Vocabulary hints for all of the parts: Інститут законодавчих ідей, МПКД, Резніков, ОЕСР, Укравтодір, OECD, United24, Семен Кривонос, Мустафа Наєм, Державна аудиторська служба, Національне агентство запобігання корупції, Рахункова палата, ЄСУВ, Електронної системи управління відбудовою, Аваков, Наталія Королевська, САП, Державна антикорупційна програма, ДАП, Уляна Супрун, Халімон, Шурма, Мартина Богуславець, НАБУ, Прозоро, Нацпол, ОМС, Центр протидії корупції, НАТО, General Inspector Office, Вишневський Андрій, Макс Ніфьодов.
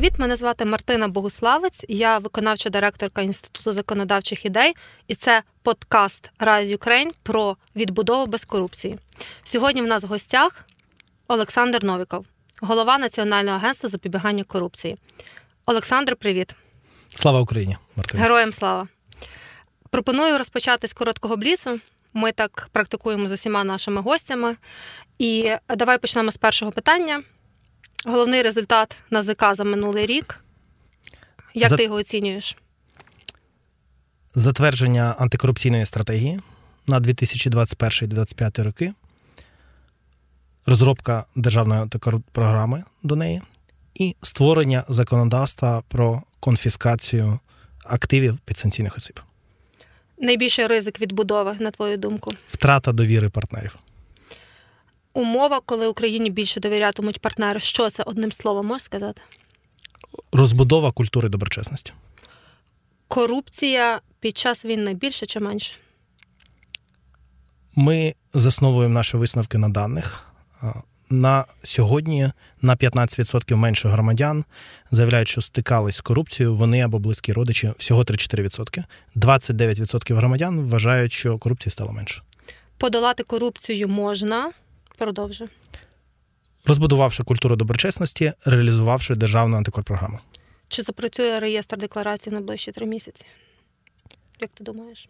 Привіт, мене звати Мартина Богуславець, я виконавча директорка Інституту законодавчих ідей, і це подкаст Rise Ukraine про відбудову без корупції. Сьогодні в нас в гостях Олександр Новіков, голова Національного агентства запобігання корупції. Олександр, привіт. Слава Україні, Мартина. Героям слава. Пропоную розпочати з короткого бліцу. Ми так практикуємо з усіма нашими гостями. І давай почнемо з першого питання. Головний результат НАЗК за минулий рік. Як ти його оцінюєш? Затвердження антикорупційної стратегії на 2021-2025 роки, розробка державної програми до неї і створення законодавства про конфіскацію активів підсанкційних осіб. Найбільший ризик відбудови, на твою думку? Втрата довіри партнерів. Умова, коли Україні більше довірятимуть партнери. Що це, одним словом, можеш сказати? Розбудова культури доброчесності. Корупція під час війни більше чи менше? Ми засновуємо наші висновки на даних. На сьогодні на 15% менше громадян заявляють, що стикались з корупцією, вони або близькі родичі, всього 3-4%. 29% громадян вважають, що корупції стало менше. Подолати корупцію можна. Продовжу. Розбудувавши культуру доброчесності, реалізувавши державну антикорпрограму. Чи запрацює реєстр декларацій на ближчі 3 місяці? Як ти думаєш?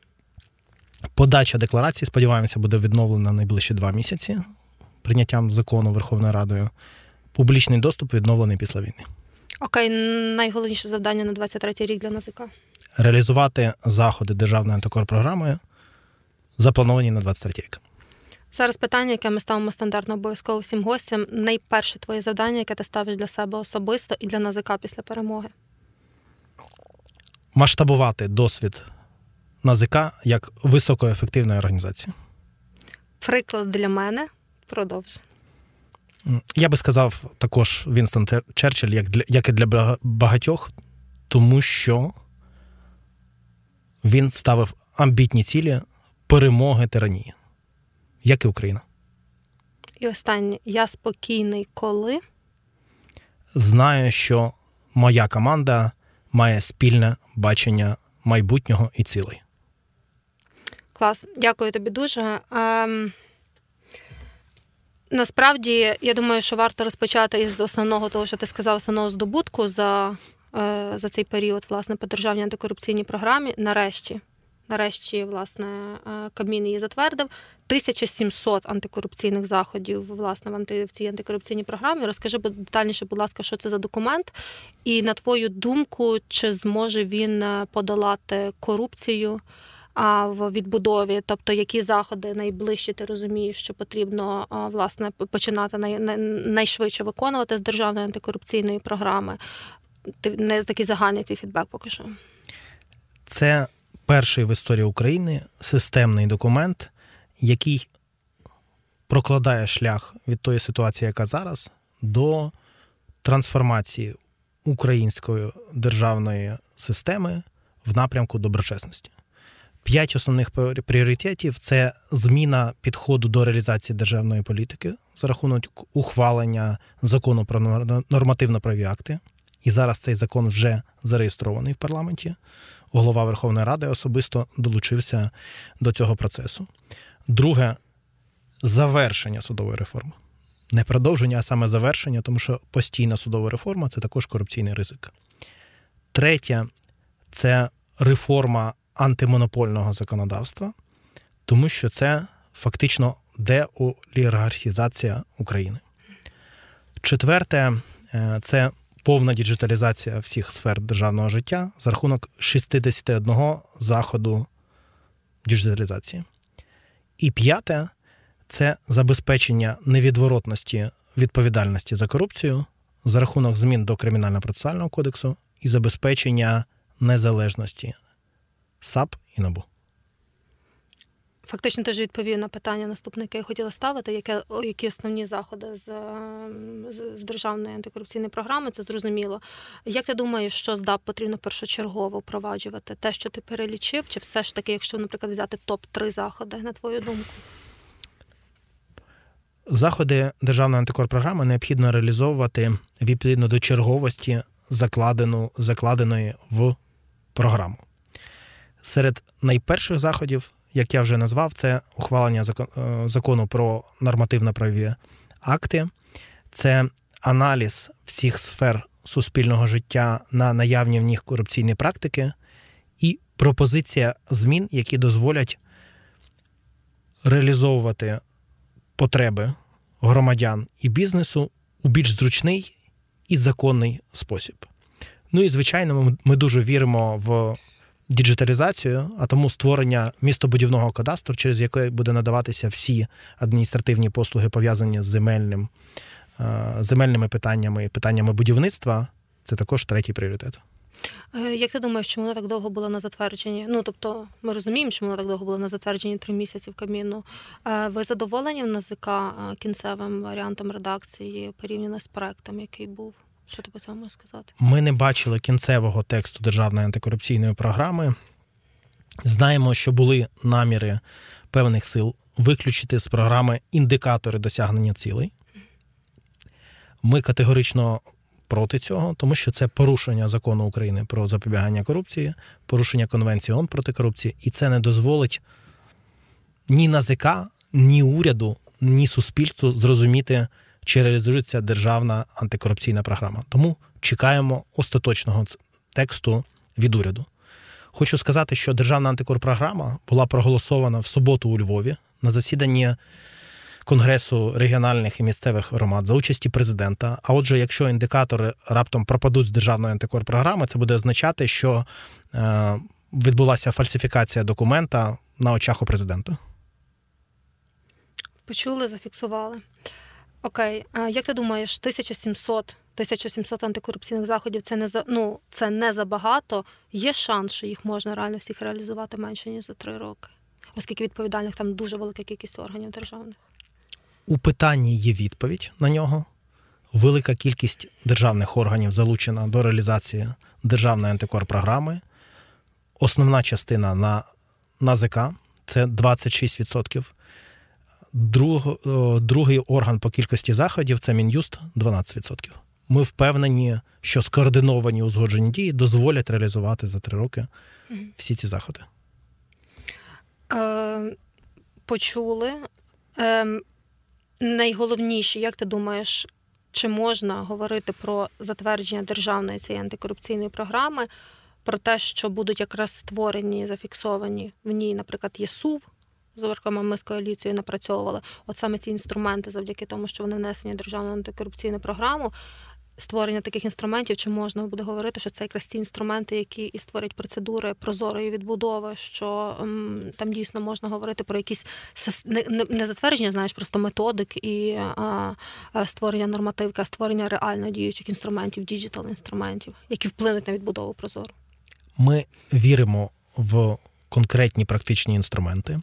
Подача декларацій, сподіваємося, буде відновлена найближчі 2 місяці прийняттям закону Верховною Радою. Публічний доступ відновлений після війни. Окей, найголовніше завдання на 23-й рік для НАЗК? Реалізувати заходи державної антикорпрограми, заплановані на 23-й рік. Зараз питання, яке ми ставимо стандартно обов'язково всім гостям. Найперше твоє завдання, яке ти ставиш для себе особисто і для НАЗК після перемоги? Масштабувати досвід НАЗК як високоефективної організації. Приклад для мене. Продовж. Я би сказав також Вінстон Черчилль, як і для багатьох, тому що він ставив амбітні цілі перемоги тиранії. Як і Україна. І останнє. Я спокійний, коли? Знаю, що моя команда має спільне бачення майбутнього і цілей. Клас. Дякую тобі дуже. Насправді, я думаю, що варто розпочати із основного того, що ти сказав, основного здобутку за цей період, власне, по державній антикорупційній програмі. Нарешті, власне, Кабмін її затвердив. 1700 антикорупційних заходів, власне, в цій антикорупційній програмі. Розкажи детальніше, будь ласка, що це за документ. І, на твою думку, чи зможе він подолати корупцію в відбудові? Тобто, які заходи найближчі, ти розумієш, що потрібно, власне, починати найшвидше виконувати з державної антикорупційної програми? Не такий загальний твій фідбек поки що. Це перший в історії України системний документ, який прокладає шлях від тої ситуації, яка зараз, до трансформації української державної системи в напрямку доброчесності. 5 основних пріоритетів – це зміна підходу до реалізації державної політики за рахунок ухвалення закону про нормативно-правові акти. І зараз цей закон вже зареєстрований в парламенті. Голова Верховної Ради особисто долучився до цього процесу. Друге – завершення судової реформи. Не продовження, а саме завершення, тому що постійна судова реформа – це також корупційний ризик. Третє – це реформа антимонопольного законодавства, тому що це фактично деолігархізація України. Четверте – це повна діджиталізація всіх сфер державного життя за рахунок 61 заходу діджиталізації. І п'яте – це забезпечення невідворотності відповідальності за корупцію за рахунок змін до Кримінально-процесуального кодексу і забезпечення незалежності САП і НАБУ. Фактично, ти ж відповів на питання наступне, яке я хотіла ставити, які основні заходи з державної антикорупційної програми, це зрозуміло. Як ти думаєш, що з ДАП потрібно першочергово впроваджувати? Те, що ти перелічив, чи все ж таки, якщо, наприклад, взяти топ-3 заходи, на твою думку? Заходи державної антикорпрограми необхідно реалізовувати відповідно до черговості закладеної в програму. Серед найперших заходів, як я вже назвав, це ухвалення закону про нормативно-правові акти, це аналіз всіх сфер суспільного життя на наявні в них корупційні практики і пропозиція змін, які дозволять реалізовувати потреби громадян і бізнесу у більш зручний і законний спосіб. Ну і, звичайно, ми дуже віримо в діджиталізацію, а тому створення містобудівного кадастру, через яке буде надаватися всі адміністративні послуги, пов'язані з земельними питаннями і питаннями будівництва, це також третій пріоритет. Як ти думаєш, чому воно так довго було на затвердженні? Ну, тобто, ми розуміємо, чому воно так довго було на затвердженні 3 місяці в Кабміну. Ви задоволені в НАЗК кінцевим варіантом редакції порівняно з проектом, який був? Що ти по цьому можеш сказати? Ми не бачили кінцевого тексту Державної антикорупційної програми. Знаємо, що були наміри певних сил виключити з програми індикатори досягнення цілей. Ми категорично проти цього, тому що це порушення закону України про запобігання корупції, порушення Конвенції ООН проти корупції, і це не дозволить ні НАЗК, ні уряду, ні суспільству зрозуміти, чи реалізується Державна антикорупційна програма. Тому чекаємо остаточного тексту від уряду. Хочу сказати, що Державна антикорпрограма була проголосована в суботу у Львові на засіданні Конгресу регіональних і місцевих громад за участі президента. А отже, якщо індикатори раптом пропадуть з Державної антикорпрограми, це буде означати, що відбулася фальсифікація документа на очах у президента. Почули, зафіксували. Окей, а як ти думаєш, 1700 антикорупційних заходів, це не забагато? Є шанс, що їх можна реально всіх реалізувати менше, ніж за 3 роки? Оскільки відповідальних там дуже велика кількість органів державних. У питанні є відповідь на нього. Велика кількість державних органів залучена до реалізації Державної антикорпрограми. Основна частина на НАЗК – це 26%. Другий орган по кількості заходів – це Мін'юст, 12%. Ми впевнені, що скоординовані узгоджені дії дозволять реалізувати за 3 роки всі ці заходи. Почули. Найголовніше, як ти думаєш, чи можна говорити про затвердження державної цієї антикорупційної програми, про те, що будуть якраз створені, зафіксовані в ній, наприклад, є СУВ, зокрема, ми з коаліцією напрацьовували. От саме ці інструменти, завдяки тому, що вони внесені в Державну антикорупційну програму, створення таких інструментів, чи можна буде говорити, що це якраз ці інструменти, які і створять процедури прозорої відбудови, що там дійсно можна говорити про якісь не затвердження, знаєш, просто методик і створення нормативки, а створення реально діючих інструментів, діджитал-інструментів, які вплинуть на відбудову прозору. Ми віримо в конкретні практичні інструменти.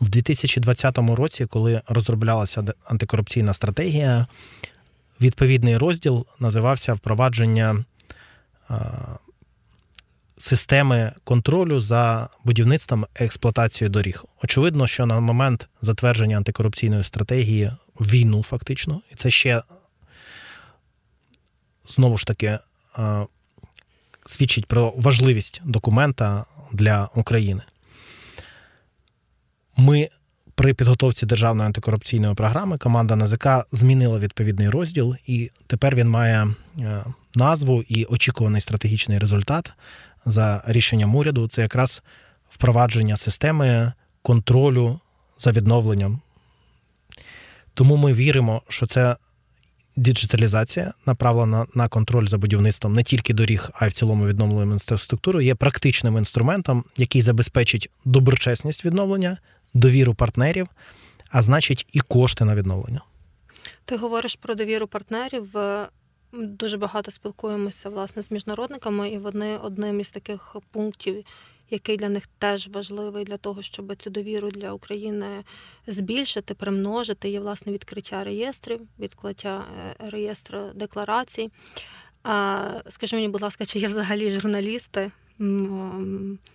В 2020 році, коли розроблялася антикорупційна стратегія, відповідний розділ називався «Впровадження системи контролю за будівництвом і експлуатацією доріг». Очевидно, що на момент затвердження антикорупційної стратегії війну фактично, і це ще, знову ж таки, свідчить про важливість документа для України. Ми при підготовці Державної антикорупційної програми команда НАЗК змінила відповідний розділ, і тепер він має назву і очікуваний стратегічний результат за рішенням уряду – це якраз впровадження системи контролю за відновленням. Тому ми віримо, що це діджиталізація, направлена на контроль за будівництвом не тільки доріг, а й в цілому відновленої інфраструктури, є практичним інструментом, який забезпечить доброчесність відновлення, довіру партнерів, а значить і кошти на відновлення. Ти говориш про довіру партнерів. Дуже багато спілкуємося, власне, з міжнародниками, і вони одним із таких пунктів, який для них теж важливий для того, щоб цю довіру для України збільшити, примножити, є, власне, відкриття реєстрів, відкриття реєстру декларацій. Скажи мені, будь ласка, чи є взагалі журналісти,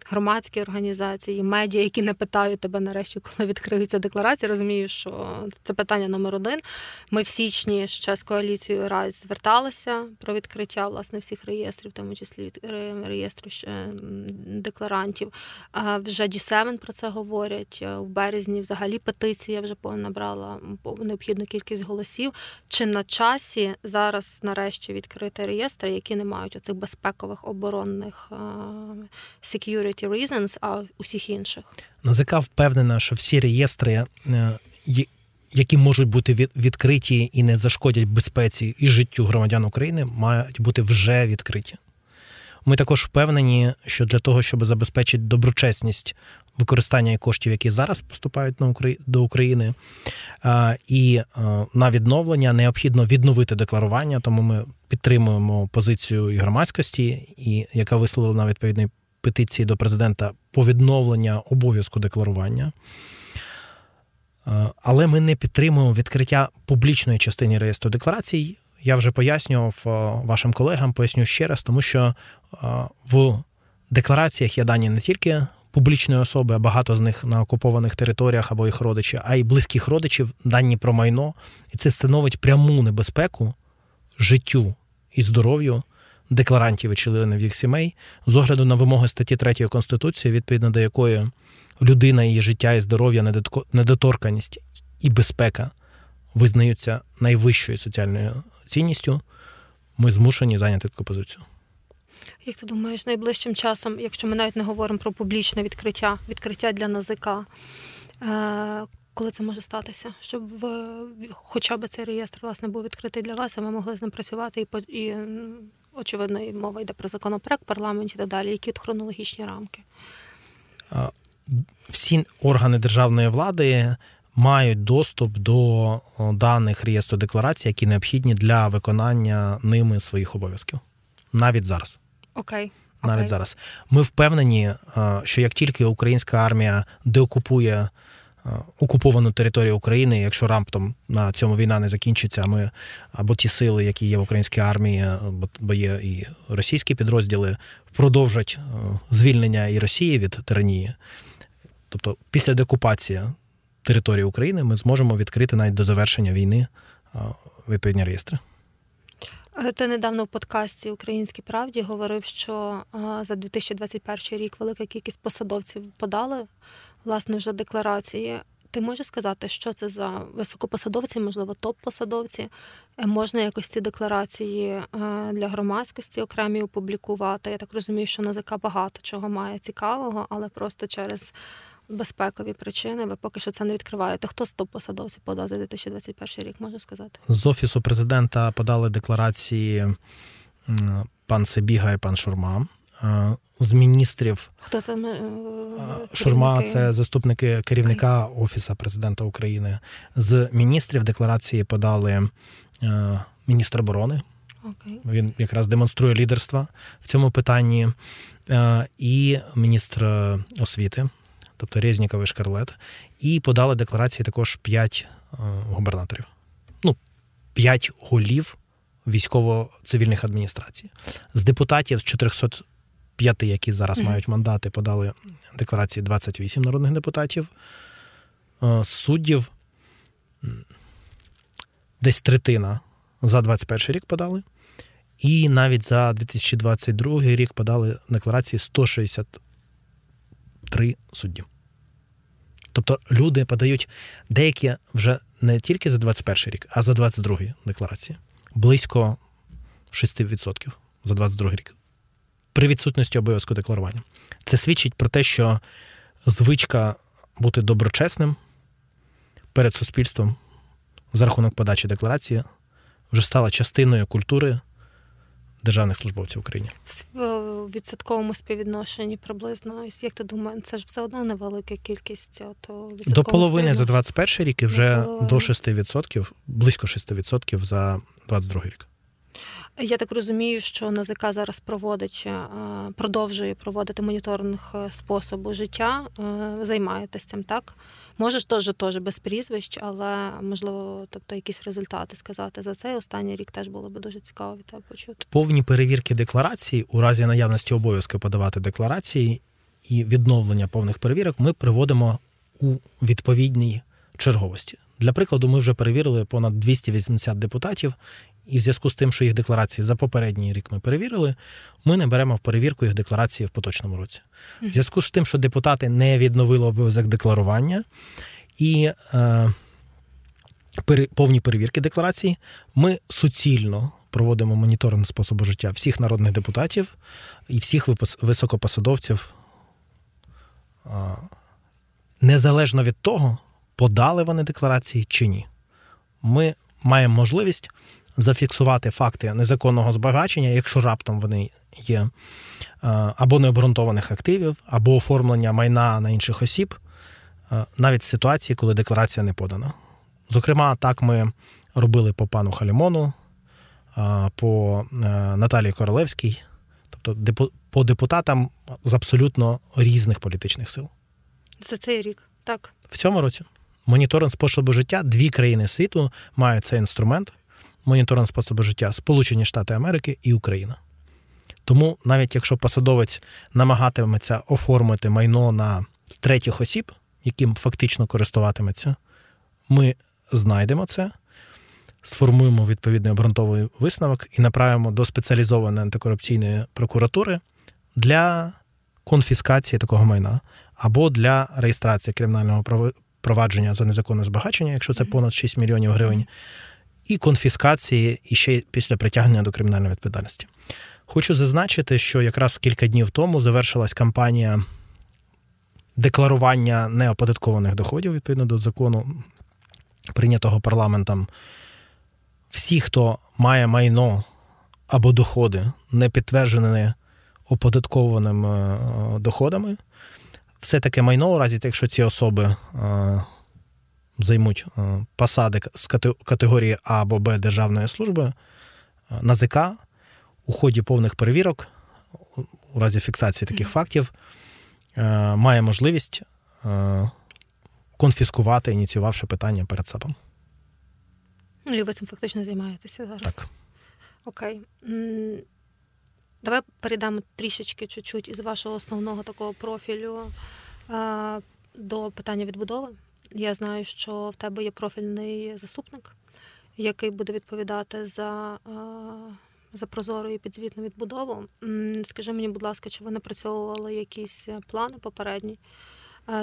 громадські організації, медіа, які не питають тебе нарешті, коли відкриються декларації. Розумію, що це питання номер один. Ми в січні ще з коаліцією Rise зверталися про відкриття, власне, всіх реєстрів, в тому числі реєстру декларантів. Вже G7 про це говорять. В березні взагалі петиція вже набрала необхідну кількість голосів. Чи на часі зараз нарешті відкрити реєстри, які не мають оцих безпекових, оборонних security reasons, а усіх інших? НАЗК впевнена, що всі реєстри, які можуть бути відкриті і не зашкодять безпеці і життю громадян України, мають бути вже відкриті. Ми також впевнені, що для того, щоб забезпечити доброчесність використання коштів, які зараз поступають до України, і на відновлення необхідно відновити декларування, тому ми підтримуємо позицію і громадськості, і яка висловила на відповідній петиції до президента по відновлення обов'язку декларування. Але ми не підтримуємо відкриття публічної частини реєстру декларацій. Я вже пояснював вашим колегам, поясню ще раз, тому що в деклараціях є дані не тільки публічної особи, а багато з них на окупованих територіях або їх родичі, а й близьких родичів, дані про майно. І це становить пряму небезпеку життю і здоров'ю декларантів і членів їх сімей з огляду на вимоги статті 3 Конституції, відповідно до якої людина, її життя і здоров'я, недоторканність і безпека визнаються найвищою соціальною цінністю, ми змушені зайняти таку позицію. Як ти думаєш, найближчим часом, якщо ми навіть не говоримо про публічне відкриття для НАЗК, коли це може статися? Щоб хоча б цей реєстр, власне, був відкритий для вас, а ми могли з ним працювати і очевидно, і мова йде про законопроект в парламенті та далі, які хронологічні рамки? Всі органи державної влади мають доступ до даних реєстру декларацій, які необхідні для виконання ними своїх обов'язків. Навіть зараз. Навіть зараз. Ми впевнені, що як тільки українська армія деокупує окуповану територію України, якщо раптом на цьому війна не закінчиться, ми або ті сили, які є в українській армії, бо є і російські підрозділи, продовжать звільнення і Росії від тиранії. Тобто після деокупації території України ми зможемо відкрити навіть до завершення війни відповідні реєстри. Ти недавно в подкасті «Українській правді» говорив, що за 2021 рік велика кількість посадовців подали, власне, вже декларації. Ти можеш сказати, що це за високопосадовці, можливо, топ-посадовці? Можна якось ці декларації для громадськості окремі опублікувати? Я так розумію, що НАЗК багато чого має цікавого, але просто через безпекові причини ви поки що це не відкриваєте. Хто з топ-посадовців подав за 2021 рік, можна сказати? З Офісу Президента подали декларації пан Сибіга і пан Шурма. З міністрів... Хто це? Шурма – це заступники керівника Офісу Президента України. З міністрів декларації подали міністр оборони. Він якраз демонструє лідерство в цьому питанні. І міністр освіти, тобто Резніков і Шкарлет. І подали декларації також 5 губернаторів. 5 голів військово-цивільних адміністрацій. З депутатів, з 405, які зараз мають мандати, подали декларації 28 народних депутатів. З суддів десь третина за 2021 рік подали. І навіть за 2022 рік подали декларації 163 судді. Тобто люди подають деякі вже не тільки за 2021 рік, а за 2022 декларації. Близько 6% за 2022 рік. При відсутності обов'язку декларування. Це свідчить про те, що звичка бути доброчесним перед суспільством за рахунок подачі декларації вже стала частиною культури державних службовців України. В відсотковому співвідношенні приблизно, як ти думаєш, це ж все одно невелика кількість. До половини за 21 рік і вже до 6%, близько 6% за 22 рік. Я так розумію, що НАЗК зараз продовжує проводити моніторинг способу життя. Займаєтесь цим, так? Можеш теж без прізвищ, але, можливо, тобто якісь результати сказати за цей останній рік теж було б дуже цікаво від тебе почути. Повні перевірки декларацій у разі наявності обов'язку подавати декларації і відновлення повних перевірок ми приводимо у відповідній черговості. Для прикладу, ми вже перевірили понад 280 депутатів, і в зв'язку з тим, що їх декларації за попередній рік ми перевірили, ми не беремо в перевірку їх декларації в поточному році. В зв'язку з тим, що депутати не відновили обов'язок декларування і повні перевірки декларацій, ми суцільно проводимо моніторинг способу життя всіх народних депутатів і всіх високопосадовців, незалежно від того, подали вони декларації чи ні. Ми маємо можливість зафіксувати факти незаконного збагачення, якщо раптом вони є, або необґрунтованих активів, або оформлення майна на інших осіб, навіть в ситуації, коли декларація не подана. Зокрема, так ми робили по пану Халімону, по Наталії Королевській, тобто по депутатам з абсолютно різних політичних сил. За цей рік, так. В цьому році моніторинг способу життя. 2 країни світу мають цей інструмент. Моніторинг способу життя – Сполучені Штати Америки і Україна. Тому навіть якщо посадовець намагатиметься оформити майно на третіх осіб, яким фактично користуватиметься, ми знайдемо це, сформуємо відповідний обґрунтовий висновок і направимо до спеціалізованої антикорупційної прокуратури для конфіскації такого майна або для реєстрації кримінального провадження за незаконне збагачення, якщо це понад 6 мільйонів гривень, і конфіскації, і ще після притягнення до кримінальної відповідальності. Хочу зазначити, що якраз кілька днів тому завершилась кампанія декларування неоподаткованих доходів, відповідно до закону, прийнятого парламентом. Всі, хто має майно або доходи, не підтверджені оподаткованими доходами, все таке майно, у разі, якщо ці особи займуть посади з категорії А або Б Державної служби, НАЗК у ході повних перевірок, у разі фіксації таких фактів, має можливість конфіскувати, ініціювавши питання перед САПом. Ну, і ви цим фактично займаєтеся зараз. Так. Окей. Давай перейдемо трішечки, чуть-чуть із вашого основного такого профілю до питання відбудови. Я знаю, що в тебе є профільний заступник, який буде відповідати за прозору і підзвітну відбудову. Скажи мені, будь ласка, чи ви напрацьовували якісь плани попередні?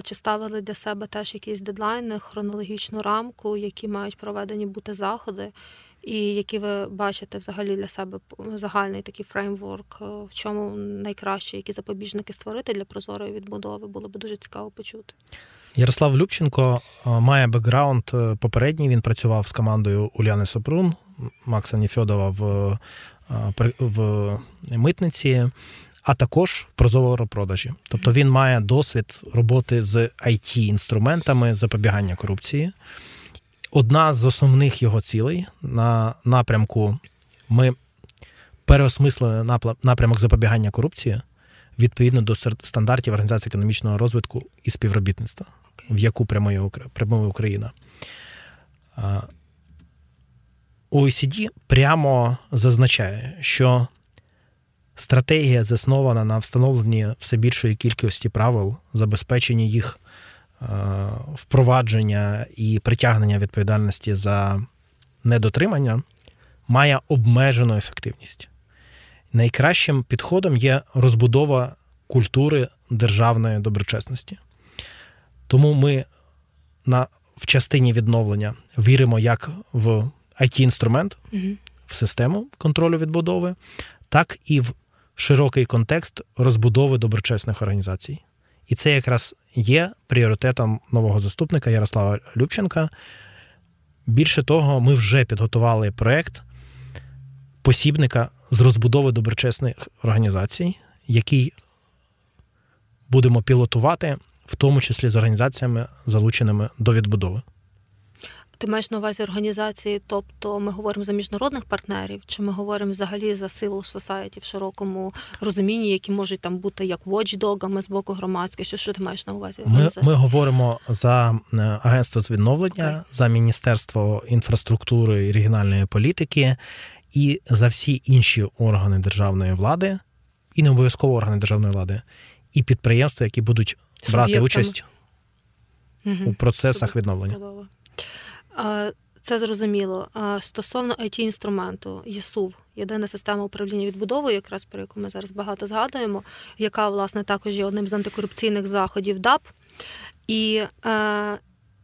Чи ставили для себе теж якісь дедлайни, хронологічну рамку, які мають проведені бути заходи, і які ви бачите взагалі для себе загальний такий фреймворк, в чому найкраще, які запобіжники створити для прозорої відбудови, було б дуже цікаво почути. Ярослав Любченко має бекграунд попередній, він працював з командою Уляни Супрун, Макса Ніфьодова в митниці, а також в прозоро-продажі. Тобто він має досвід роботи з IT-інструментами запобігання корупції. Одна з основних його цілей на напрямку ми переосмислили напрямок запобігання корупції відповідно до стандартів Організації економічного розвитку і співробітництва, в яку прямує Україна. OECD прямо зазначає, що стратегія заснована на встановленні все більшої кількості правил, забезпечення їх впровадження і притягнення відповідальності за недотримання, має обмежену ефективність. Найкращим підходом є розбудова культури державної доброчесності. Тому ми в частині відновлення віримо як в IT-інструмент, в систему контролю відбудови, так і в широкий контекст розбудови доброчесних організацій. І це якраз є пріоритетом нового заступника Ярослава Любченка. Більше того, ми вже підготували проєкт посібника з розбудови доброчесних організацій, який будемо пілотувати, в тому числі з організаціями, залученими до відбудови. Ти маєш на увазі організації, тобто ми говоримо за міжнародних партнерів, чи ми говоримо взагалі за civil society в широкому розумінні, які можуть там бути як watchdogами з боку громадських? Що ти маєш на увазі? Ми говоримо за агентство з відновлення, за Міністерство інфраструктури і регіональної політики і за всі інші органи державної влади, і не обов'язково органи державної влади, і підприємства, які будуть брати участь у процесах відновлення. Це зрозуміло. Стосовно IT-інструменту, ЄСУВ, єдина система управління відбудовою, якраз про яку ми зараз багато згадуємо, яка, власне, також є одним з антикорупційних заходів ДАП. І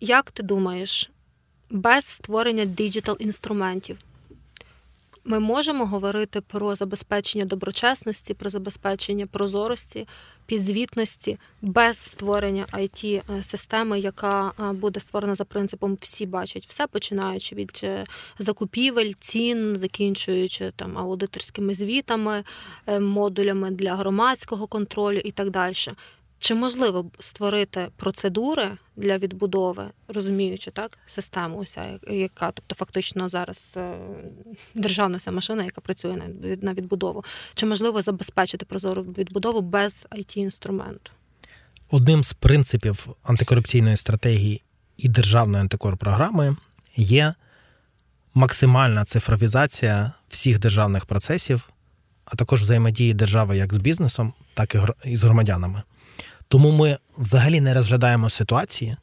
як ти думаєш, без створення діджитал-інструментів ми можемо говорити про забезпечення доброчесності, про забезпечення прозорості, підзвітності без створення IT-системи, яка буде створена за принципом «всі бачать все», починаючи від закупівель, цін, закінчуючи там аудиторськими звітами, модулями для громадського контролю і так далі. Чи можливо створити процедури для відбудови, розуміючи так систему, уся, яка, тобто фактично зараз державна вся машина, яка працює на відбудову? Чи можливо забезпечити прозору відбудову без IT-інструменту? Одним з принципів антикорупційної стратегії і державної антикор-програми є максимальна цифровізація всіх державних процесів, а також взаємодії держави як з бізнесом, так і з громадянами. Тому ми взагалі не розглядаємо ситуації,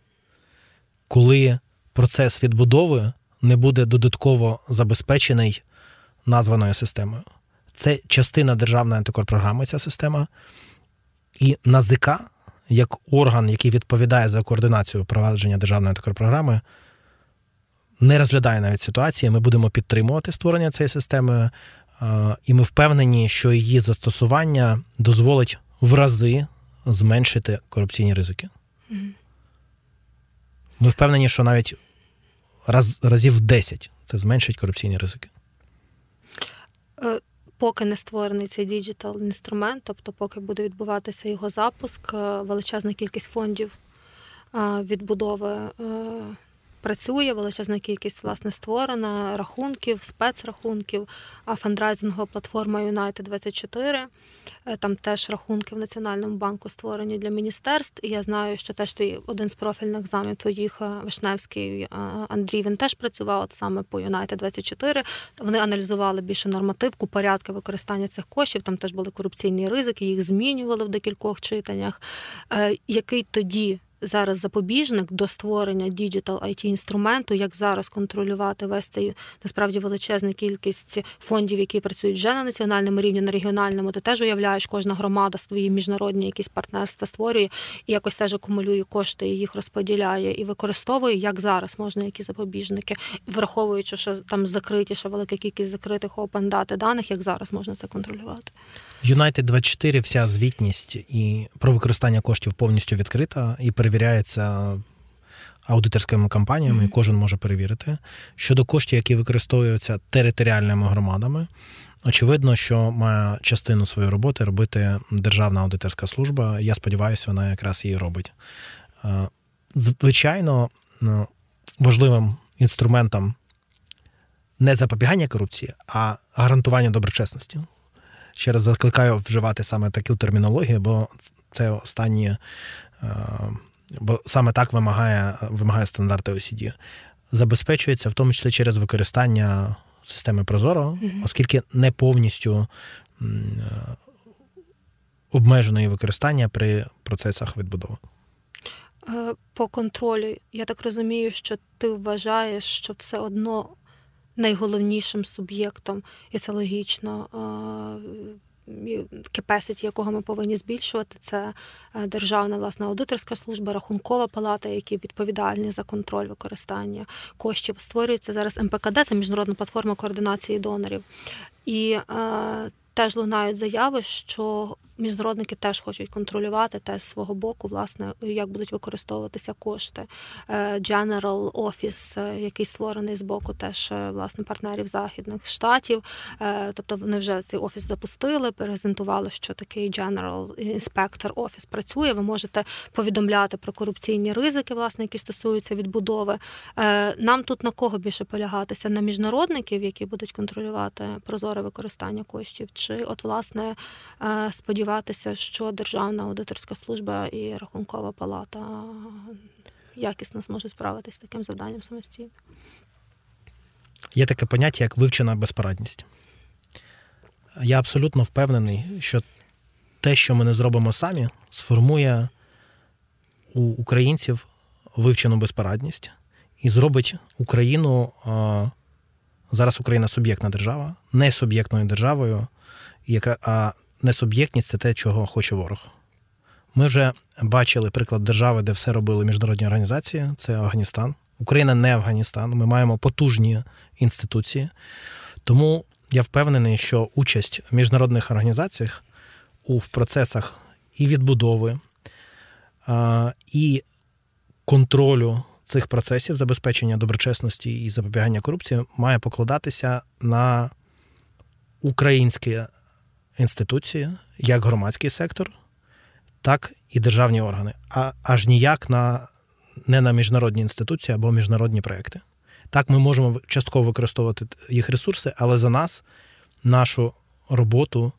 коли процес відбудови не буде додатково забезпечений названою системою. Це частина державної антикорпрограми, ця система. І НАЗК, як орган, який відповідає за координацію впровадження державної антикорпрограми, не розглядає навіть ситуації. Ми будемо підтримувати створення цієї системи, і ми впевнені, що її застосування дозволить в рази зменшити корупційні ризики. Ми впевнені, що навіть разів 10 це зменшить корупційні ризики. Поки не створений цей діджитал-інструмент, тобто поки буде відбуватися його запуск, величезна кількість фондів відбудови працює, величезна кількість, власне, створена, рахунків, спецрахунків, фандрайзингова платформа United24, там теж рахунки в Національному банку створені для міністерств, і я знаю, що теж один з профільних замів твоїх, Вишневський Андрій, він теж працював от саме по United24, вони аналізували більше нормативку, порядки використання цих коштів, там теж були корупційні ризики, їх змінювали в декількох читаннях. Який тоді зараз запобіжник до створення діджитал-IT-інструменту, як зараз контролювати весь цей, насправді, величезну кількість фондів, які працюють вже на національному рівні, на регіональному, ти теж уявляєш, кожна громада свої міжнародні якісь партнерства створює і якось теж акумулює кошти, і їх розподіляє і використовує, як зараз можна які запобіжники, враховуючи, що там закриті, що велика кількість закритих опендати даних, як зараз можна це контролювати? United24 вся звітність і про використання коштів повністю відкрита і перевіряється аудиторськими компаніями, і кожен може перевірити. Щодо коштів, які використовуються територіальними громадами, очевидно, що має частину своєї роботи робити Державна аудиторська служба. Я сподіваюся, вона якраз її робить. Звичайно, важливим інструментом не запобігання корупції, а гарантування доброчесності. Ще раз закликаю вживати саме таку термінологію, бо це останнє, бо саме так вимагає стандарти ОСД. Забезпечується в тому числі через використання системи Прозоро, оскільки не повністю обмежено використання при процесах відбудови. По контролю, я так розумію, що ти вважаєш, що все одно найголовнішим суб'єктом, і це логічно, capacity, якого ми повинні збільшувати, це Державна, власне, аудиторська служба, Рахункова палата, які відповідальні за контроль використання коштів. Створюється зараз МПКД, це міжнародна платформа координації донорів. І теж лунають заяви, що міжнародники теж хочуть контролювати теж з свого боку, власне, як будуть використовуватися кошти. General Office, який створений з боку теж, власне, партнерів західних штатів. Тобто вони вже цей офіс запустили, презентували, що такий General Inspector Office працює. Ви можете повідомляти про корупційні ризики, власне, які стосуються відбудови. Нам тут на кого більше полягатися? На міжнародників, які будуть контролювати прозоре використання коштів, чи, от, власне, сподіватися, що Державна аудиторська служба і Рахункова палата якісно зможуть справитися з таким завданням самостійно? Є таке поняття, як вивчена безпорадність. Я абсолютно впевнений, що те, що ми не зробимо самі, сформує у українців вивчену безпорадність і зробить Україну, зараз Україна суб'єктна держава, не суб'єктною державою, а несуб'єктність – це те, чого хоче ворог. Ми вже бачили приклад держави, де все робили міжнародні організації, це Афганістан. Україна не Афганістан, ми маємо потужні інституції. Тому я впевнений, що участь в міжнародних організаціях в процесах і відбудови, і контролю цих процесів, забезпечення доброчесності і запобігання корупції має покладатися на українські інституції, як громадський сектор, так і державні органи, а аж ніяк не на міжнародні інституції або міжнародні проекти. Так, ми можемо частково використовувати їх ресурси, але за нас нашу роботу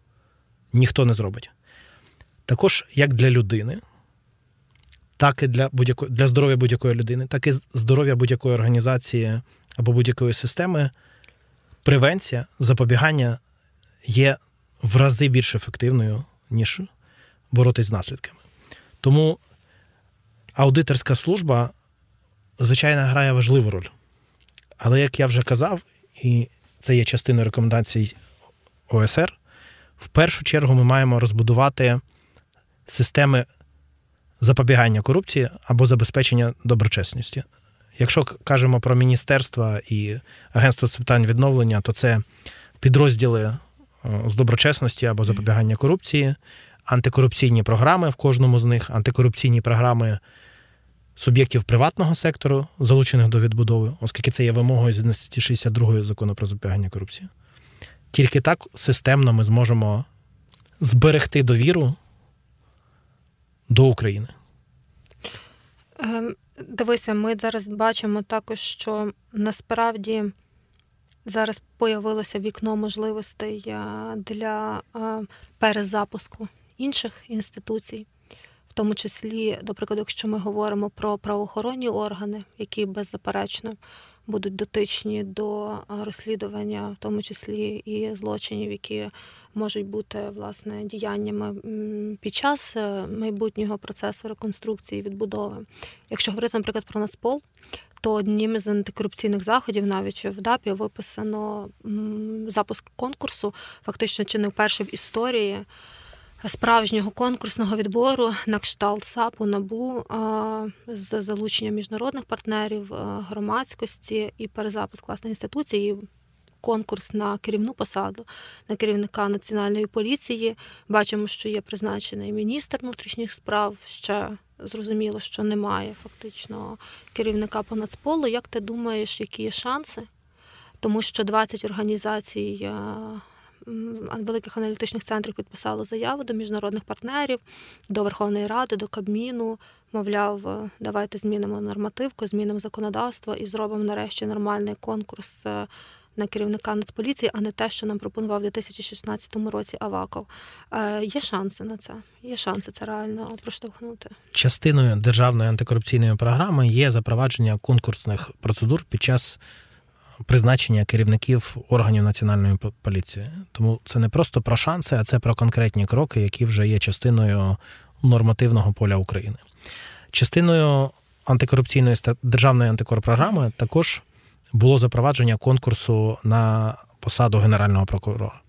ніхто не зробить. Також як для людини, так і для здоров'я будь-якої людини, так і здоров'я будь-якої організації або будь-якої системи, превенція, запобігання є в рази більш ефективною, ніж боротись з наслідками. Тому аудиторська служба, звичайно, грає важливу роль. Але, як я вже казав, і це є частиною рекомендацій ОЕСР, в першу чергу ми маємо розбудувати системи запобігання корупції або забезпечення доброчесності. Якщо кажемо про міністерства і агентство з питань відновлення, то це підрозділи з доброчесності або запобігання корупції, антикорупційні програми в кожному з них, антикорупційні програми суб'єктів приватного сектору, залучених до відбудови, оскільки це є вимогою з 62-ї закону про запобігання корупції. Тільки так системно ми зможемо зберегти довіру до України. Дивися, ми зараз бачимо також, що насправді зараз появилося вікно можливостей для перезапуску інших інституцій, в тому числі, до прикладу, якщо ми говоримо про правоохоронні органи, які беззаперечно будуть дотичні до розслідування, в тому числі і злочинів, які можуть бути, власне, діяннями під час майбутнього процесу реконструкції і відбудови. Якщо говорити, наприклад, про Нацпол, то одним із антикорупційних заходів навіть в ДАПі виписано запуск конкурсу, фактично чи не вперше в історії, справжнього конкурсного відбору на кшталт САПу, НАБУ з залученням міжнародних партнерів, громадськості і перезапуск власне інституції. Конкурс на керівну посаду, на керівника Національної поліції. Бачимо, що є призначений міністр внутрішніх справ. Ще зрозуміло, що немає фактично керівника по Нацполу. Як ти думаєш, які є шанси? Тому що 20 організацій великих аналітичних центрів підписало заяву до міжнародних партнерів, до Верховної Ради, до Кабміну. Мовляв, давайте змінимо нормативку, змінимо законодавство і зробимо нарешті нормальний конкурс на керівника Нацполіції, а не те, що нам пропонував у 2016 році Аваков. Є шанси на це? Є шанси це реально проштовхнути? Частиною державної антикорупційної програми є запровадження конкурсних процедур під час призначення керівників органів Національної поліції. Тому це не просто про шанси, а це про конкретні кроки, які вже є частиною нормативного поля України. Частиною антикорупційної державної антикорпрограми також було запровадження конкурсу на посаду генерального прокурора.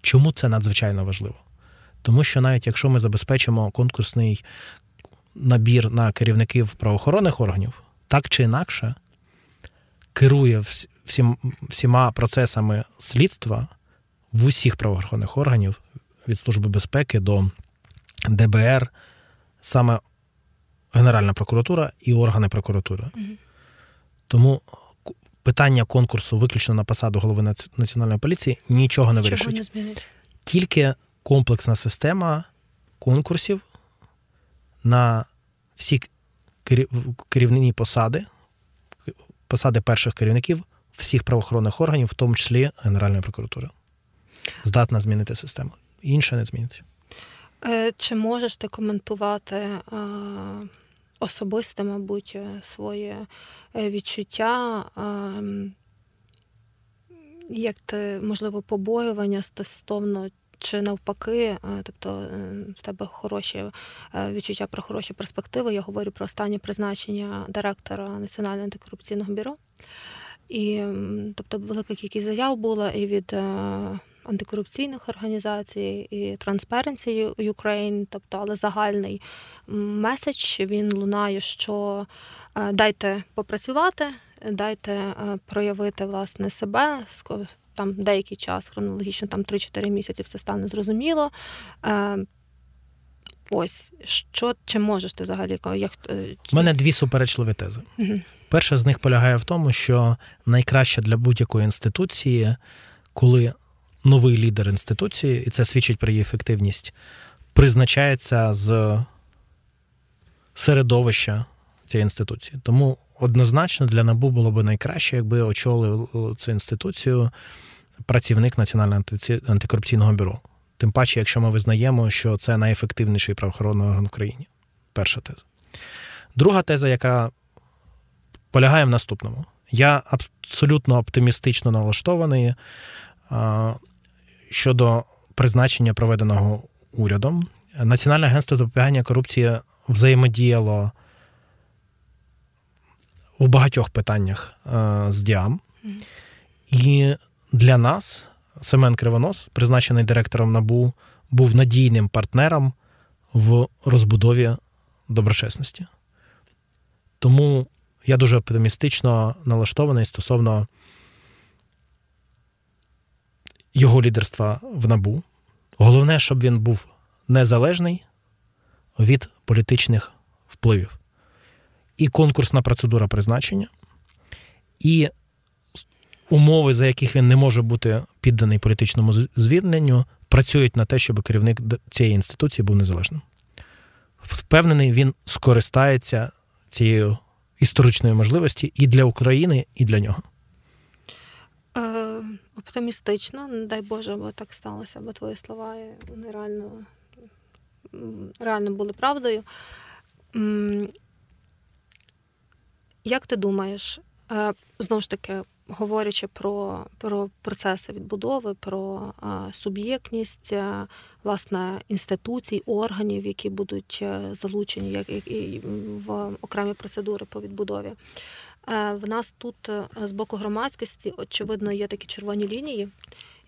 Чому це надзвичайно важливо? Тому що навіть якщо ми забезпечимо конкурсний набір на керівників правоохоронних органів, так чи інакше керує всіма процесами слідства в усіх правоохоронних органів від Служби безпеки до ДБР, саме Генеральна прокуратура і органи прокуратури. Mm-hmm. Тому питання конкурсу виключно на посаду голови Національної поліції нічого не вирішить. Не змінить. Тільки комплексна система конкурсів на всі керівні посади, посади перших керівників всіх правоохоронних органів, в тому числі Генеральної прокуратури. Здатна змінити систему. Інше не змінить. Чи можеш ти коментувати особисте, мабуть, своє відчуття, як ти, можливо, побоювання стосовно, чи навпаки, тобто в тебе хороші відчуття про хороші перспективи. Я говорю про останнє призначення директора Національного антикорупційного бюро. І, тобто, велика кількість заяв була і від антикорупційних організацій, і Transparency Ukraine, тобто, але загальний меседж, він лунає, що дайте попрацювати, дайте проявити, власне, себе, там деякий час, хронологічно, там 3-4 місяці все стане зрозуміло. Ось, що, чи можеш ти взагалі? У мене дві суперечливі тези. Угу. Перша з них полягає в тому, що найкраще для будь-якої інституції, коли новий лідер інституції, і це свідчить про її ефективність, призначається з середовища цієї інституції. Тому однозначно для НАБУ було б найкраще, якби очолив цю інституцію працівник Національного антикорупційного бюро. Тим паче, якщо ми визнаємо, що це найефективніший правоохоронний орган в Україні. Перша теза. Друга теза, яка полягає в наступному. Я абсолютно оптимістично налаштований щодо призначення, проведеного урядом. Національне агентство запобігання корупції взаємодіяло у багатьох питаннях з ДІАМ. І для нас Семен Кривонос, призначений директором НАБУ, був надійним партнером в розбудові доброчесності. Тому я дуже оптимістично налаштований стосовно його лідерства в НАБУ. Головне, щоб він був незалежний від політичних впливів. І конкурсна процедура призначення, і умови, за яких він не може бути підданий політичному звільненню, працюють на те, щоб керівник цієї інституції був незалежним. Впевнений, він скористається цією історичною можливості і для України, і для нього. Оптимістично, дай Боже, бо так сталося, бо твої слова вони реально були правдою. Як ти думаєш, знову ж таки, говорячи про процеси відбудови, про суб'єктність, власне, інституцій, органів, які будуть залучені як в окремі процедури по відбудові. В нас тут з боку громадськості, очевидно, є такі червоні лінії,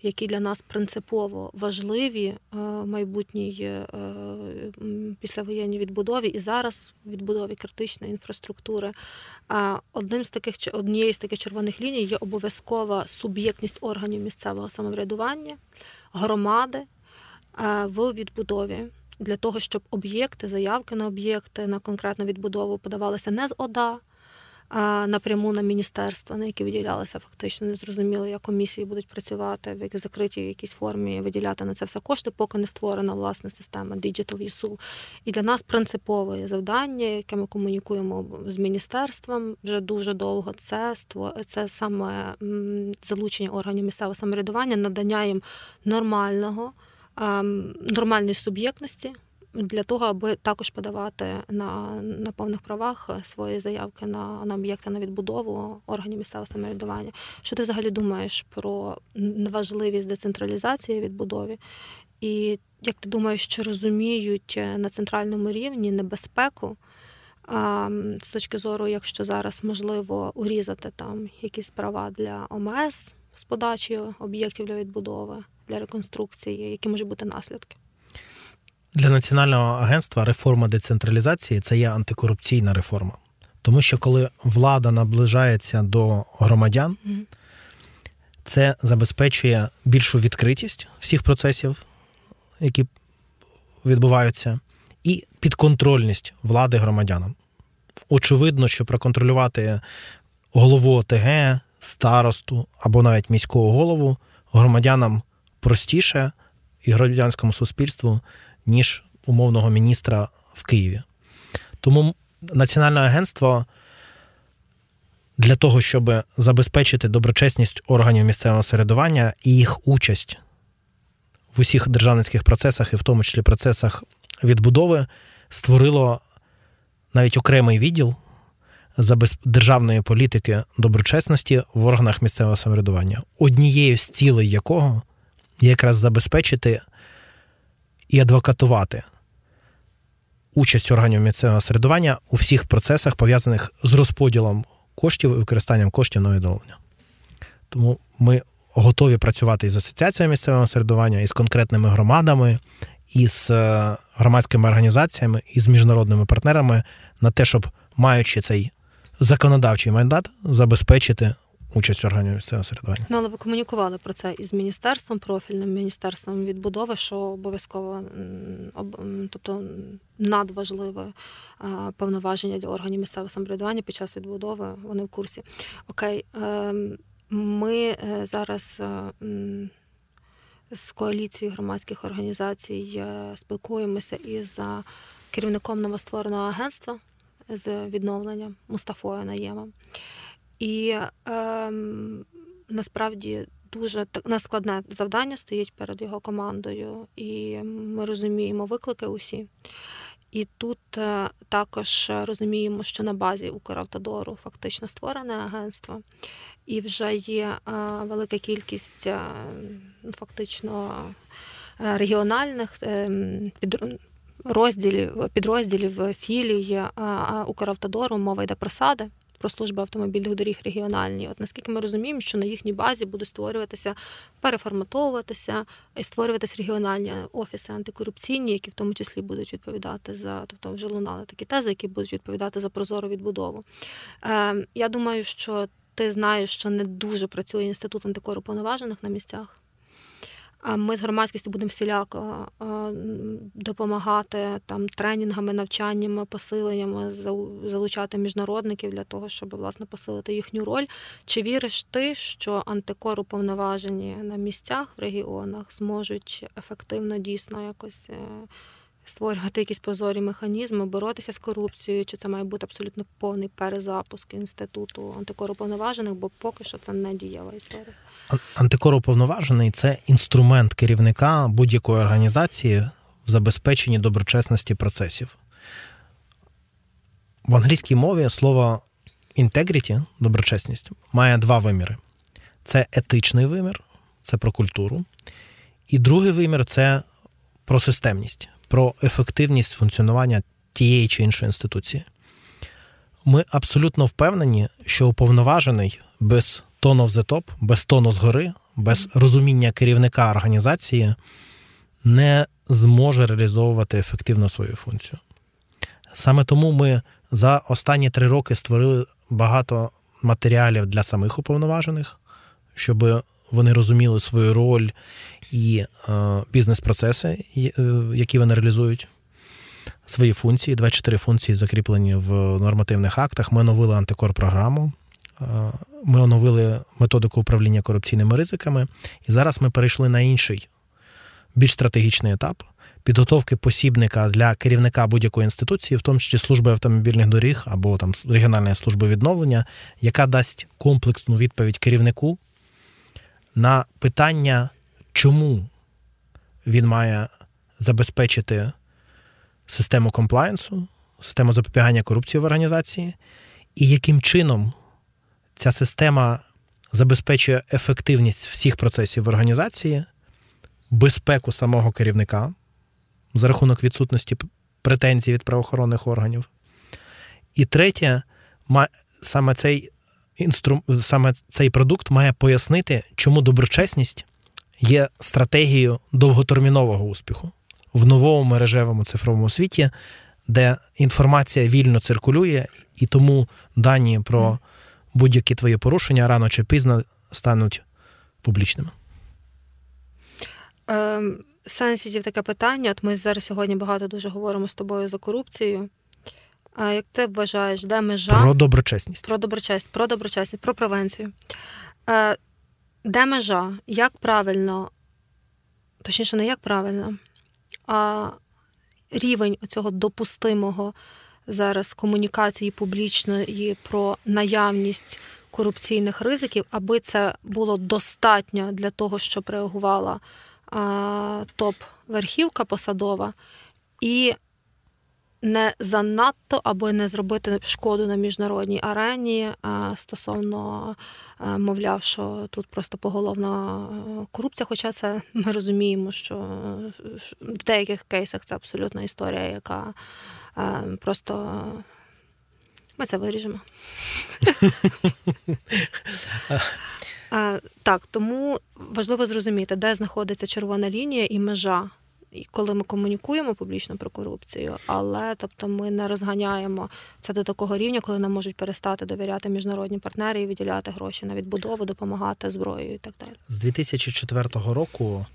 які для нас принципово важливі в майбутній післявоєнній відбудові і зараз відбудові критичної інфраструктури. Однією з таких червоних ліній є обов'язкова суб'єктність органів місцевого самоврядування, громади в відбудові. Для того, щоб об'єкти, заявки на об'єкти, на конкретну відбудову подавалися не з ОДА, напряму на міністерства, на які виділялися фактично, незрозуміло, як комісії будуть працювати, в закритій якійсь формі виділяти на це все кошти, поки не створена власна система Digital ЄСУ. І для нас принципове завдання, яке ми комунікуємо з міністерством вже дуже довго, це саме залучення органів місцевого самоврядування, надання їм нормальної суб'єктності, для того, аби також подавати на повних правах свої заявки на об'єкти, на відбудову органів місцевого самоврядування. Що ти взагалі думаєш про важливість децентралізації відбудови? І як ти думаєш, чи розуміють на центральному рівні небезпеку з точки зору, якщо зараз можливо урізати там якісь права для ОМС з подачі об'єктів для відбудови, для реконструкції, які можуть бути наслідки? Для Національного агентства реформа децентралізації – це є антикорупційна реформа. Тому що коли влада наближається до громадян, це забезпечує більшу відкритість всіх процесів, які відбуваються, і підконтрольність влади громадянам. Очевидно, що проконтролювати голову ОТГ, старосту або навіть міського голову громадянам простіше і громадянському суспільству, ніж умовного міністра в Києві. Тому Національне агентство для того, щоб забезпечити доброчесність органів місцевого самоврядування і їх участь в усіх державницьких процесах, і в тому числі процесах відбудови, створило навіть окремий відділ державної політики доброчесності в органах місцевого самоврядування, однією з цілей якого є якраз забезпечити і адвокатувати участь органів місцевого самоврядування у всіх процесах, пов'язаних з розподілом коштів і використанням коштів на відновлення. Тому ми готові працювати із асоціаціями місцевого самоврядування, із конкретними громадами, із громадськими організаціями, із міжнародними партнерами на те, щоб, маючи цей законодавчий мандат, забезпечити участь органів місцевого самоврядування. Ну, але ви комунікували про це із міністерством, профільним міністерством відбудови, що обов'язково, тобто надважливе повноваження для органів місцевого самоврядування під час відбудови, вони в курсі. Окей, ми зараз з коаліцією громадських організацій спілкуємося із керівником новоствореного агентства з відновлення Мустафою Наємом. І насправді дуже нескладне завдання стоїть перед його командою, і ми розуміємо виклики усі. І тут також розуміємо, що на базі Укравтодору фактично створене агентство, і вже є велика кількість фактично регіональних підрозділів, філій Укравтодору, мова йде про САДи, про служби автомобільних доріг регіональні. От наскільки ми розуміємо, що на їхній базі будуть створюватися, переформатовуватися і створюватися регіональні офіси антикорупційні, які в тому числі будуть відповідати за, тобто вже лунали такі тези, які будуть відповідати за прозору відбудову. Я думаю, що ти знаєш, що не дуже працює Інститут антикоруповноважених на місцях. Ми з громадськістю будемо всіляко допомагати там тренінгами, навчаннями, посиленнями, залучати міжнародників для того, щоб, власне, посилити їхню роль. Чи віриш ти, що антикоруповноважені на місцях, в регіонах зможуть ефективно дійсно якось створювати якісь прозорі механізми, боротися з корупцією? Чи це має бути абсолютно повний перезапуск Інституту антикоруповноважених, бо поки що це не дієва історія? Антикоруповноважений – це інструмент керівника будь-якої організації в забезпеченні доброчесності процесів. В англійській мові слово «integrity» – доброчесність – має два виміри. Це етичний вимір, це про культуру, і другий вимір – це про системність, про ефективність функціонування тієї чи іншої інституції. Ми абсолютно впевнені, що уповноважений без tone of the top, без тону згори, без розуміння керівника організації не зможе реалізовувати ефективно свою функцію. Саме тому ми за останні 3 роки створили багато матеріалів для самих уповноважених, щоб вони розуміли свою роль і бізнес-процеси, які вони реалізують, свої функції. 24 функції закріплені в нормативних актах. Ми оновили антикор-програму, ми оновили методику управління корупційними ризиками. І зараз ми перейшли на інший, більш стратегічний етап підготовки посібника для керівника будь-якої інституції, в тому числі служби автомобільних доріг або там регіональної служби відновлення, яка дасть комплексну відповідь керівнику на питання, чому він має забезпечити систему комплаєнсу, систему запобігання корупції в організації, і яким чином ця система забезпечує ефективність всіх процесів в організації, безпеку самого керівника за рахунок відсутності претензій від правоохоронних органів. І третє, саме цей продукт має пояснити, чому доброчесність є стратегією довготермінового успіху в новому мережевому цифровому світі, де інформація вільно циркулює, і тому дані про будь-які твої порушення рано чи пізно стануть публічними. сенситив таке питання. От ми зараз сьогодні багато дуже говоримо з тобою за корупцію. А як ти вважаєш, де межа... Про доброчесність. Про доброчесність, про превенцію. Де межа? Як правильно, точніше, не як правильно, а рівень оцього допустимого зараз комунікації публічної про наявність корупційних ризиків, аби це було достатньо для того, щоб реагувала топ-верхівка посадова і не занадто, аби не зробити шкоду на міжнародній арені стосовно, мовляв, що тут просто поголовна корупція, хоча це ми розуміємо, що в деяких кейсах це абсолютно історія, яка просто... Ми це виріжемо. Так, тому важливо зрозуміти, де знаходиться червона лінія і межа, коли ми комунікуємо публічно про корупцію, але тобто ми не розганяємо це до такого рівня, коли нам можуть перестати довіряти міжнародні партнери і виділяти гроші на відбудову, допомагати зброєю і так далі. З 2004 року,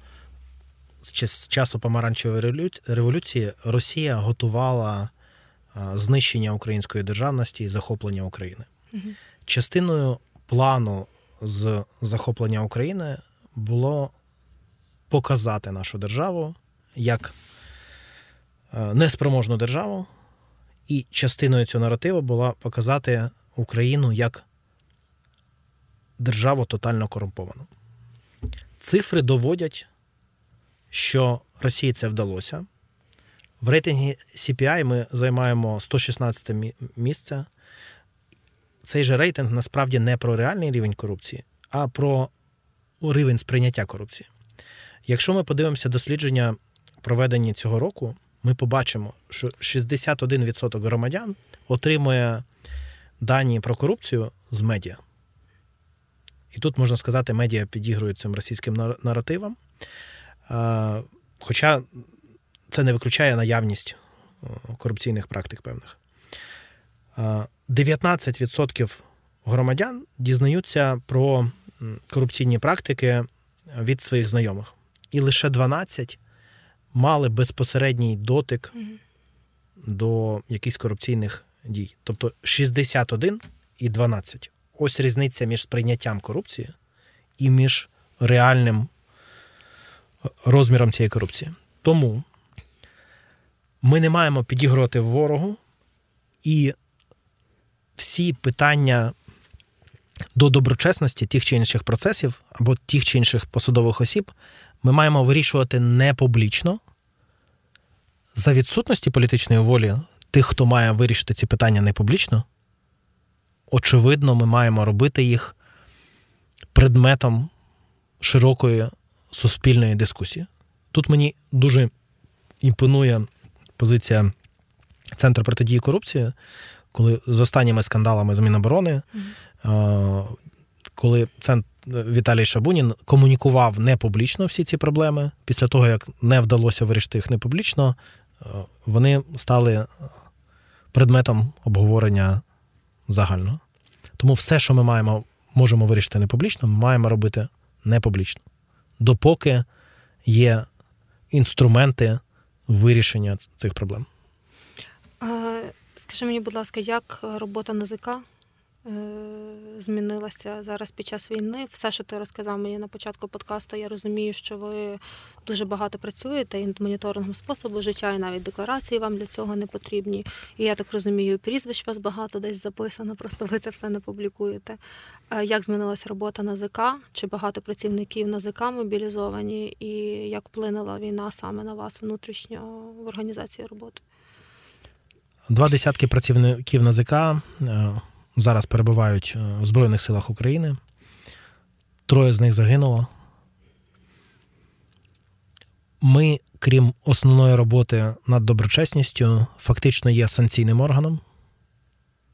з часу помаранчевої революції, Росія готувала знищення української державності і захоплення України. Угу. Частиною плану з захоплення України було показати нашу державу як неспроможну державу, і частиною цього наративу було показати Україну як державу тотально корумповану. Цифри доводять, що Росії це вдалося. В рейтингі CPI ми займаємо 116 місце. Цей же рейтинг насправді не про реальний рівень корупції, а про рівень сприйняття корупції. Якщо ми подивимося дослідження, проведені цього року, ми побачимо, що 61% громадян отримує дані про корупцію з медіа. І тут, можна сказати, медіа підігрують цим російським наративам. Хоча це не виключає наявність корупційних практик певних. 19% громадян дізнаються про корупційні практики від своїх знайомих. І лише 12% мали безпосередній дотик до якихось корупційних дій. Тобто 61 і 12. Ось різниця між сприйняттям корупції і між реальним розміром цієї корупції. Тому ми не маємо підігрувати ворогу, і всі питання до доброчесності тих чи інших процесів або тих чи інших посадових осіб ми маємо вирішувати не публічно, за відсутності політичної волі тих, хто має вирішити ці питання не публічно. Очевидно, ми маємо робити їх предметом широкої суспільної дискусії. Тут мені дуже імпонує позиція Центру протидії корупції, коли з останніми скандалами з Міноборони, коли Віталій Шабунін комунікував не публічно всі ці проблеми. Після того, як не вдалося вирішити їх не публічно, вони стали предметом обговорення загального. Тому все, що ми можемо вирішити не публічно, ми маємо робити не публічно. Допоки є інструменти вирішення цих проблем. Скажи мені, будь ласка, як робота НАЗК змінилася зараз під час війни? Все, що ти розказав мені на початку подкасту, я розумію, що ви дуже багато працюєте і над моніторингом способу життя, і навіть декларації вам для цього не потрібні. І я так розумію, прізвищ вас багато десь записано, просто ви це все не публікуєте. Як змінилася робота НАЗК? Чи багато працівників НАЗК мобілізовані? І як вплинула війна саме на вас внутрішньо в організації роботи? 20 працівників НАЗК зараз перебувають в Збройних силах України. 3 з них загинуло. Ми, крім основної роботи над доброчесністю, фактично є санкційним органом.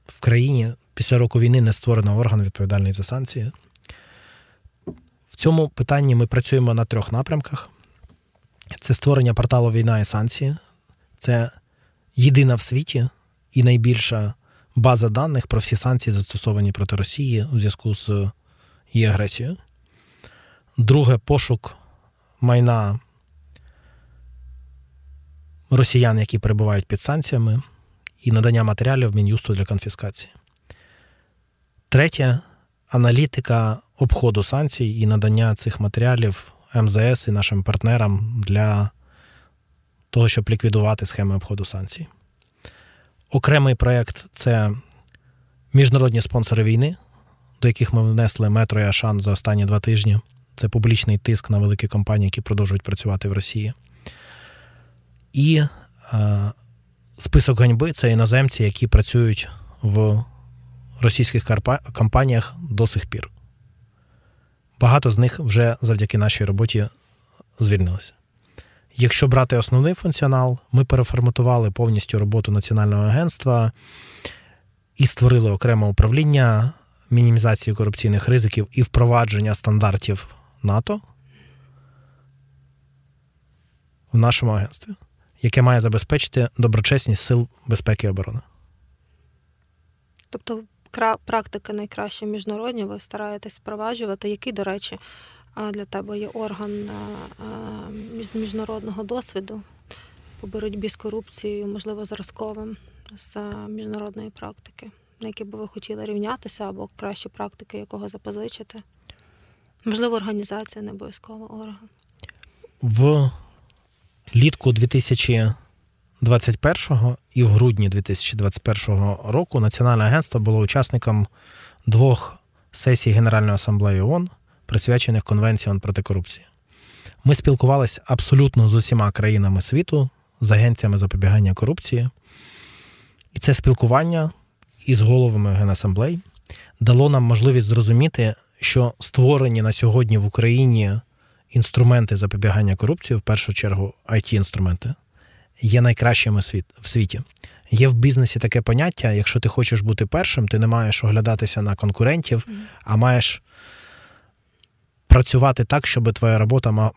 В країні після року війни не створено орган, відповідальний за санкції. В цьому питанні ми працюємо на 3 напрямках. Це створення порталу «Війна і санкції». Це єдина в світі і найбільша база даних про всі санкції, застосовані проти Росії у зв'язку з її агресією. Друге – пошук майна росіян, які перебувають під санкціями, і надання матеріалів Мін'юсту для конфіскації. Третє – аналітика обходу санкцій і надання цих матеріалів МЗС і нашим партнерам для того, щоб ліквідувати схеми обходу санкцій. Окремий проєкт – це міжнародні спонсори війни, до яких ми внесли Метро і Ашан за останні 2 тижні. Це публічний тиск на великі компанії, які продовжують працювати в Росії. І список ганьби – це іноземці, які працюють в російських компаніях до сих пір. Багато з них вже завдяки нашій роботі звільнилися. Якщо брати основний функціонал, ми переформатували повністю роботу Національного агентства і створили окреме управління мінімізації корупційних ризиків і впровадження стандартів НАТО в нашому агентстві, яке має забезпечити доброчесність сил безпеки і оборони. Тобто практики найкращі міжнародні ви стараєтесь впроваджувати, який, до речі, для тебе є орган міжнародного досвіду по боротьбі з корупцією, можливо, зразковим з міжнародної практики, на які би ви хотіли рівнятися, або кращі практики, якого запозичити? Можливо, організація, не обов'язково орган. Влітку 2021 і в грудні 2021 року Національне агентство було учасником 2 сесій Генеральної асамблеї ООН, присвячених Конвенції ООН проти корупції. Ми спілкувалися абсолютно з усіма країнами світу, з агенціями запобігання корупції. І це спілкування із головами Генасамблей дало нам можливість зрозуміти, що створені на сьогодні в Україні інструменти запобігання корупції, в першу чергу IT-інструменти, є найкращими в світі. Є в бізнесі таке поняття, якщо ти хочеш бути першим, ти не маєш оглядатися на конкурентів, а маєш працювати так, щоб твоя робота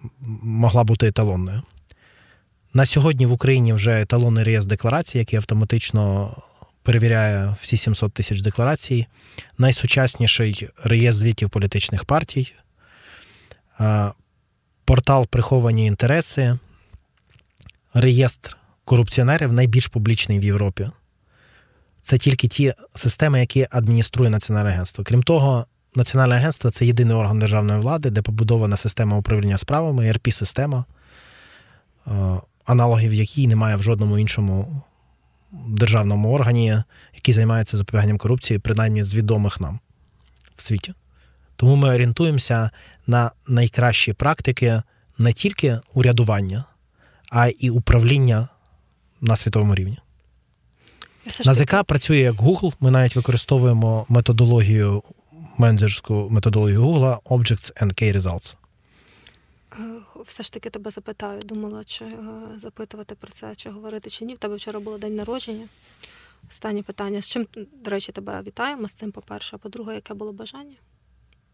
могла бути еталонною. На сьогодні в Україні вже еталонний реєстр декларацій, який автоматично перевіряє всі 700 тисяч декларацій, найсучасніший реєстр звітів політичних партій, портал «Приховані інтереси», реєстр корупціонерів найбільш публічний в Європі. Це тільки ті системи, які адмініструє Національне агентство. Крім того, Національне агентство – це єдиний орган державної влади, де побудована система управління справами, ERP-система, аналогів якій немає в жодному іншому державному органі, який займається запобіганням корупції, принаймні з відомих нам в світі. Тому ми орієнтуємося на найкращі практики не тільки урядування, а і управління на світовому рівні. НАЗК працює як Google, ми навіть використовуємо методологію, менеджерську методологію Google Objects and Key Results. Все ж таки тебе запитаю, думала, чи запитувати про це, чи говорити, чи ні. В тебе вчора було день народження. Останнє питання. З чим, до речі, тебе вітаємо з цим, по-перше. А по-друге, яке було бажання?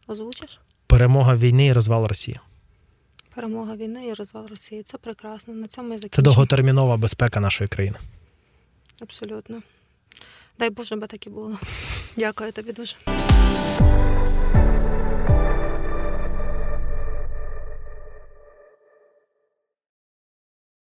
Озвучиш? Перемога війни і розвал Росії. Перемога війни і розвал Росії. Це прекрасно. На цьому і закінчимо. Це довготермінова безпека нашої країни. Абсолютно. Дай Боже, би так і було. Дякую тобі дуже.